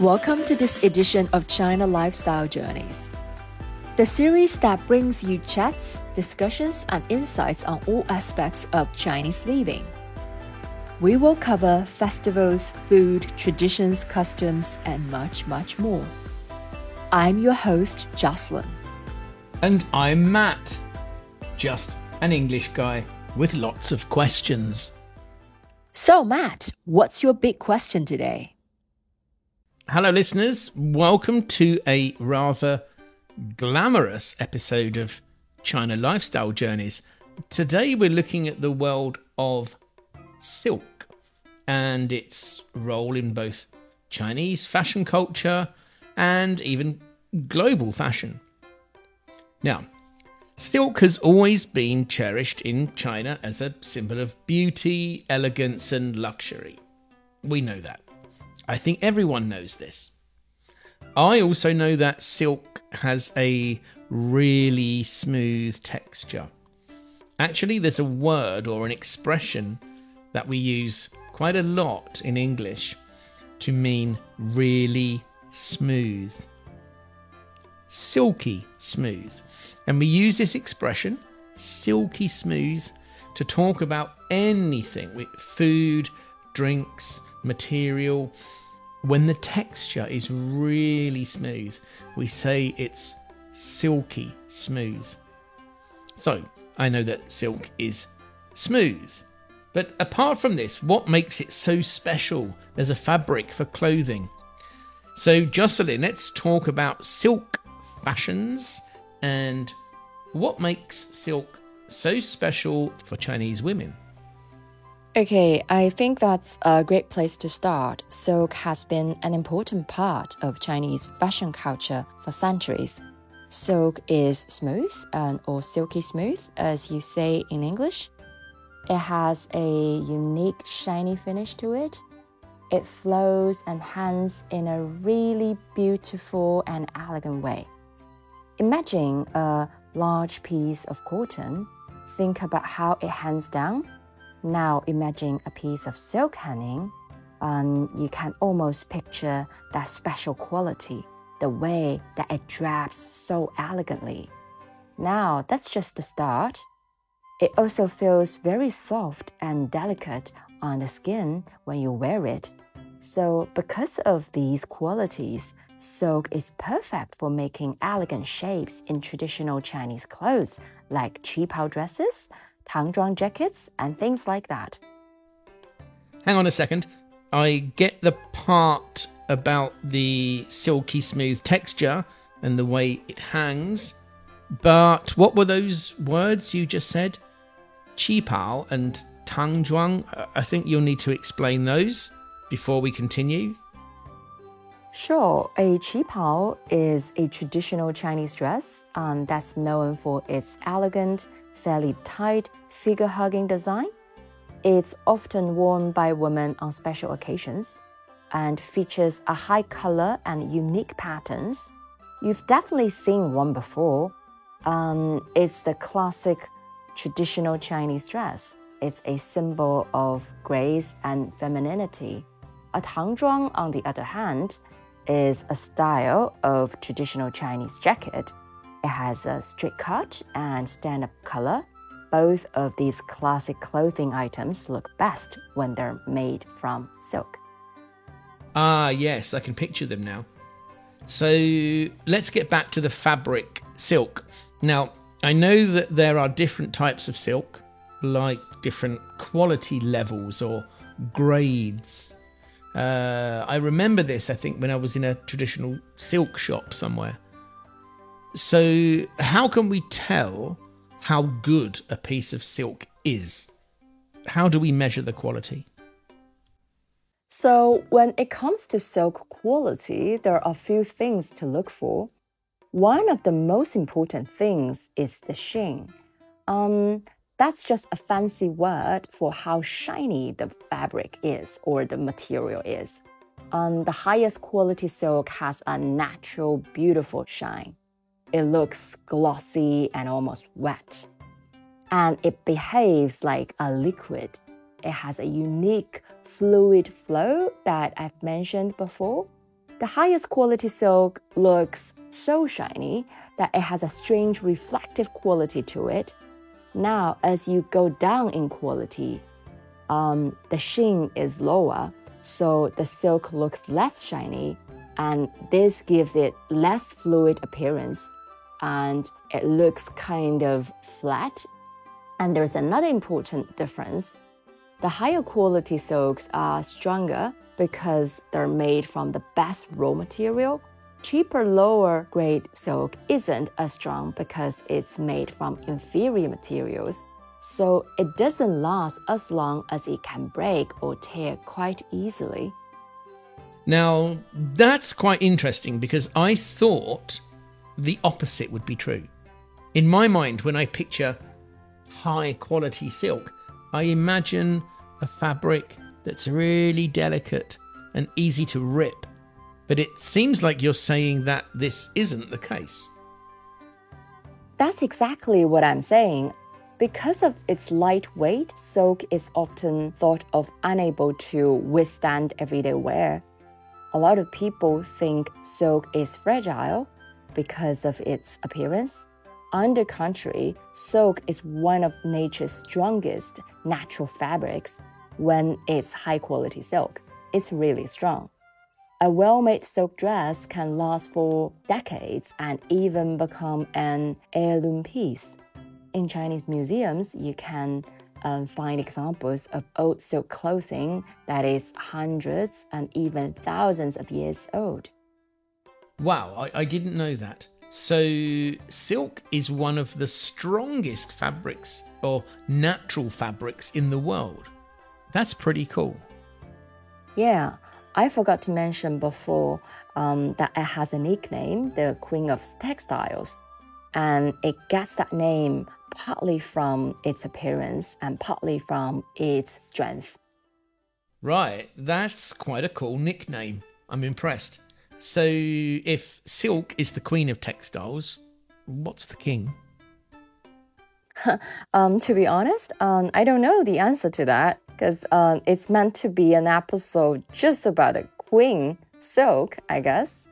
Welcome to this edition of China Lifestyle Journeys, the series that brings you chats, discussions, and insights on all aspects of Chinese living. We will cover festivals, food, traditions, customs, and much, much more. I'm your host, Jocelyn. And I'm Matt, just an English guy with lots of questions. So, Matt, what's your big question today? Hello, listeners. Welcome to a rather glamorous episode of China Lifestyle Journeys. Today, we're looking at the world of silk and its role in both Chinese fashion culture and even global fashion. Now, silk has always been cherished in China as a symbol of beauty, elegance, and luxury. We know that. I think everyone knows this. I also know that silk has a really smooth texture. Actually, there's a word or an expression that we use quite a lot in English to mean really smooth. Silky smooth. And we use this expression, silky smooth, to talk about anything with food, drinks, material. When the texture is really smooth, we say it's silky smooth. So, I know that silk is smooth. But apart from this, what makes it so special as a fabric for clothing? So, Jocelyn, let's talk about silk fashions and what makes silk so special for Chinese women. Okay, I think that's a great place to start. Silk has been an important part of Chinese fashion culture for centuries. Silk is smooth or silky smooth, as you say in English. It has a unique shiny finish to it. It flows and hangs in a really beautiful and elegant way. Imagine a large piece of cotton. Think about how it hangs down. Now imagine a piece of silk hanging. You can almost picture that special quality, the way that it drapes so elegantly. Now that's just the start. It also feels very soft and delicate on the skin when you wear it. So because of these qualities, silk is perfect for making elegant shapes in traditional Chinese clothes like qipao dresses, Tangzhuang jackets, and things like that. Hang on a second. I get the part about the silky smooth texture and the way it hangs, but what were those words you just said? Qipao and Tangzhuang. I think you'll need to explain those before we continue. Sure, a qipao is a traditional Chinese dress that's known for its elegant, fairly tight, figure-hugging design. It's often worn by women on special occasions and features a high color and unique patterns. You've definitely seen one before. It's the classic traditional Chinese dress. It's a symbol of grace and femininity. A tangzhuang, on the other hand, is a style of traditional Chinese jacket. It has a straight cut and stand-up collar. Both of these classic clothing items look best when they're made from silk. Ah, yes, I can picture them now. So let's get back to the fabric silk. Now, I know that there are different types of silk, like different quality levels or grades. I remember this, I think, when I was in a traditional silk shop somewhere. So how can we tell how good a piece of silk is? How do we measure the quality? So when it comes to silk quality, there are a few things to look for. One of the most important things is the sheen. That's just a fancy word for how shiny the fabric is or the material is. The highest quality silk has a natural, beautiful shine. It looks glossy and almost wet. And it behaves like a liquid. It has a unique fluid flow that I've mentioned before. The highest quality silk looks so shiny that it has a strange reflective quality to it. Now, as you go down in quality, the sheen is lower, so the silk looks less shiny, and this gives it less fluid appearance, and it looks kind of flat. And there's another important difference. The higher quality silks are stronger because they're made from the best raw material. Cheaper, lower grade silk isn't as strong because it's made from inferior materials, so it doesn't last as long as it can break or tear quite easily. Now, that's quite interesting because I thought the opposite would be true. In my mind, when I picture high quality silk, I imagine a fabric that's really delicate and easy to rip. But it seems like you're saying that this isn't the case. That's exactly what I'm saying. Because of its lightweight, silk is often thought of unable to withstand everyday wear. A lot of people think silk is fragile because of its appearance. On the contrary, silk is one of nature's strongest natural fabrics. When it's high-quality silk, it's really strong. A well-made silk dress can last for decades and even become an heirloom piece. In Chinese museums, you can find examples of old silk clothing that is hundreds and even thousands of years old. Wow, I didn't know that. So silk is one of the strongest fabrics or natural fabrics in the world. That's pretty cool. Yeah. I forgot to mention before that it has a nickname, the Queen of Textiles, and it gets that name partly from its appearance and partly from its strength. Right, that's quite a cool nickname. I'm impressed. So if silk is the Queen of Textiles, what's the king? To be honest, I don't know the answer to that. Because it's meant to be an episode just about a queen silk, I guess.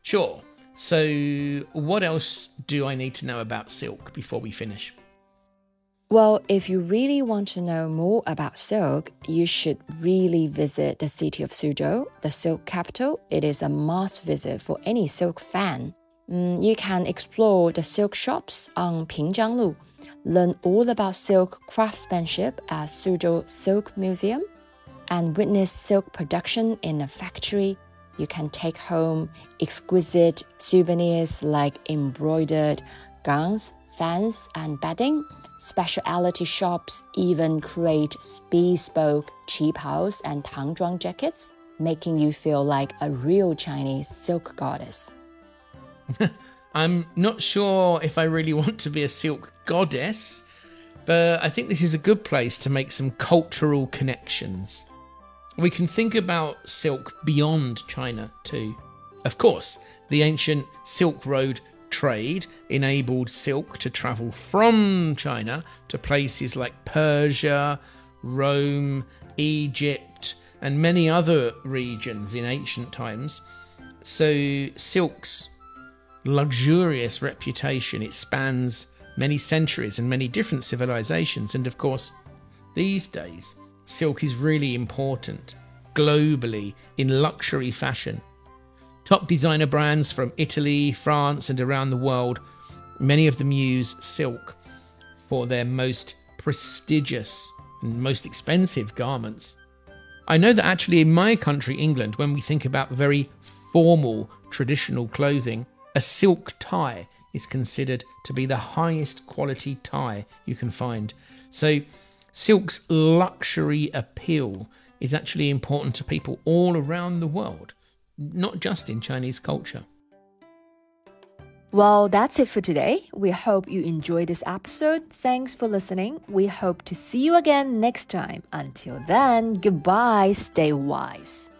Sure. So what else do I need to know about silk before we finish? Well, if you really want to know more about silk, you should really visit the city of Suzhou, the silk capital. It is a must visit for any silk fan. You can explore the silk shops on Pingjianglu. Learn all about silk craftsmanship at Suzhou Silk Museum and witness silk production in a factory. You can take home exquisite souvenirs like embroidered gowns, fans, and bedding. Specialty shops even create bespoke qipaos and Tangzhuang jackets, making you feel like a real Chinese silk goddess. I'm not sure if I really want to be a silk goddess, but I think this is a good place to make some cultural connections. We can think about silk beyond China too. Of course, the ancient Silk Road trade enabled silk to travel from China to places like Persia, Rome, Egypt, and many other regions in ancient times. So silk's luxurious reputation, it spans many centuries and many different civilizations, and of course these days silk is really important globally in luxury fashion. Top designer brands from Italy, France, and around the world, many of them use silk for their most prestigious and most expensive garments. I know that actually in my country, England, when we think about very formal traditional clothing, a silk tie is considered to be the highest quality tie you can find. So silk's luxury appeal is actually important to people all around the world, not just in Chinese culture. Well, that's it for today. We hope you enjoyed this episode. Thanks for listening. We hope to see you again next time. Until then, goodbye. Stay wise.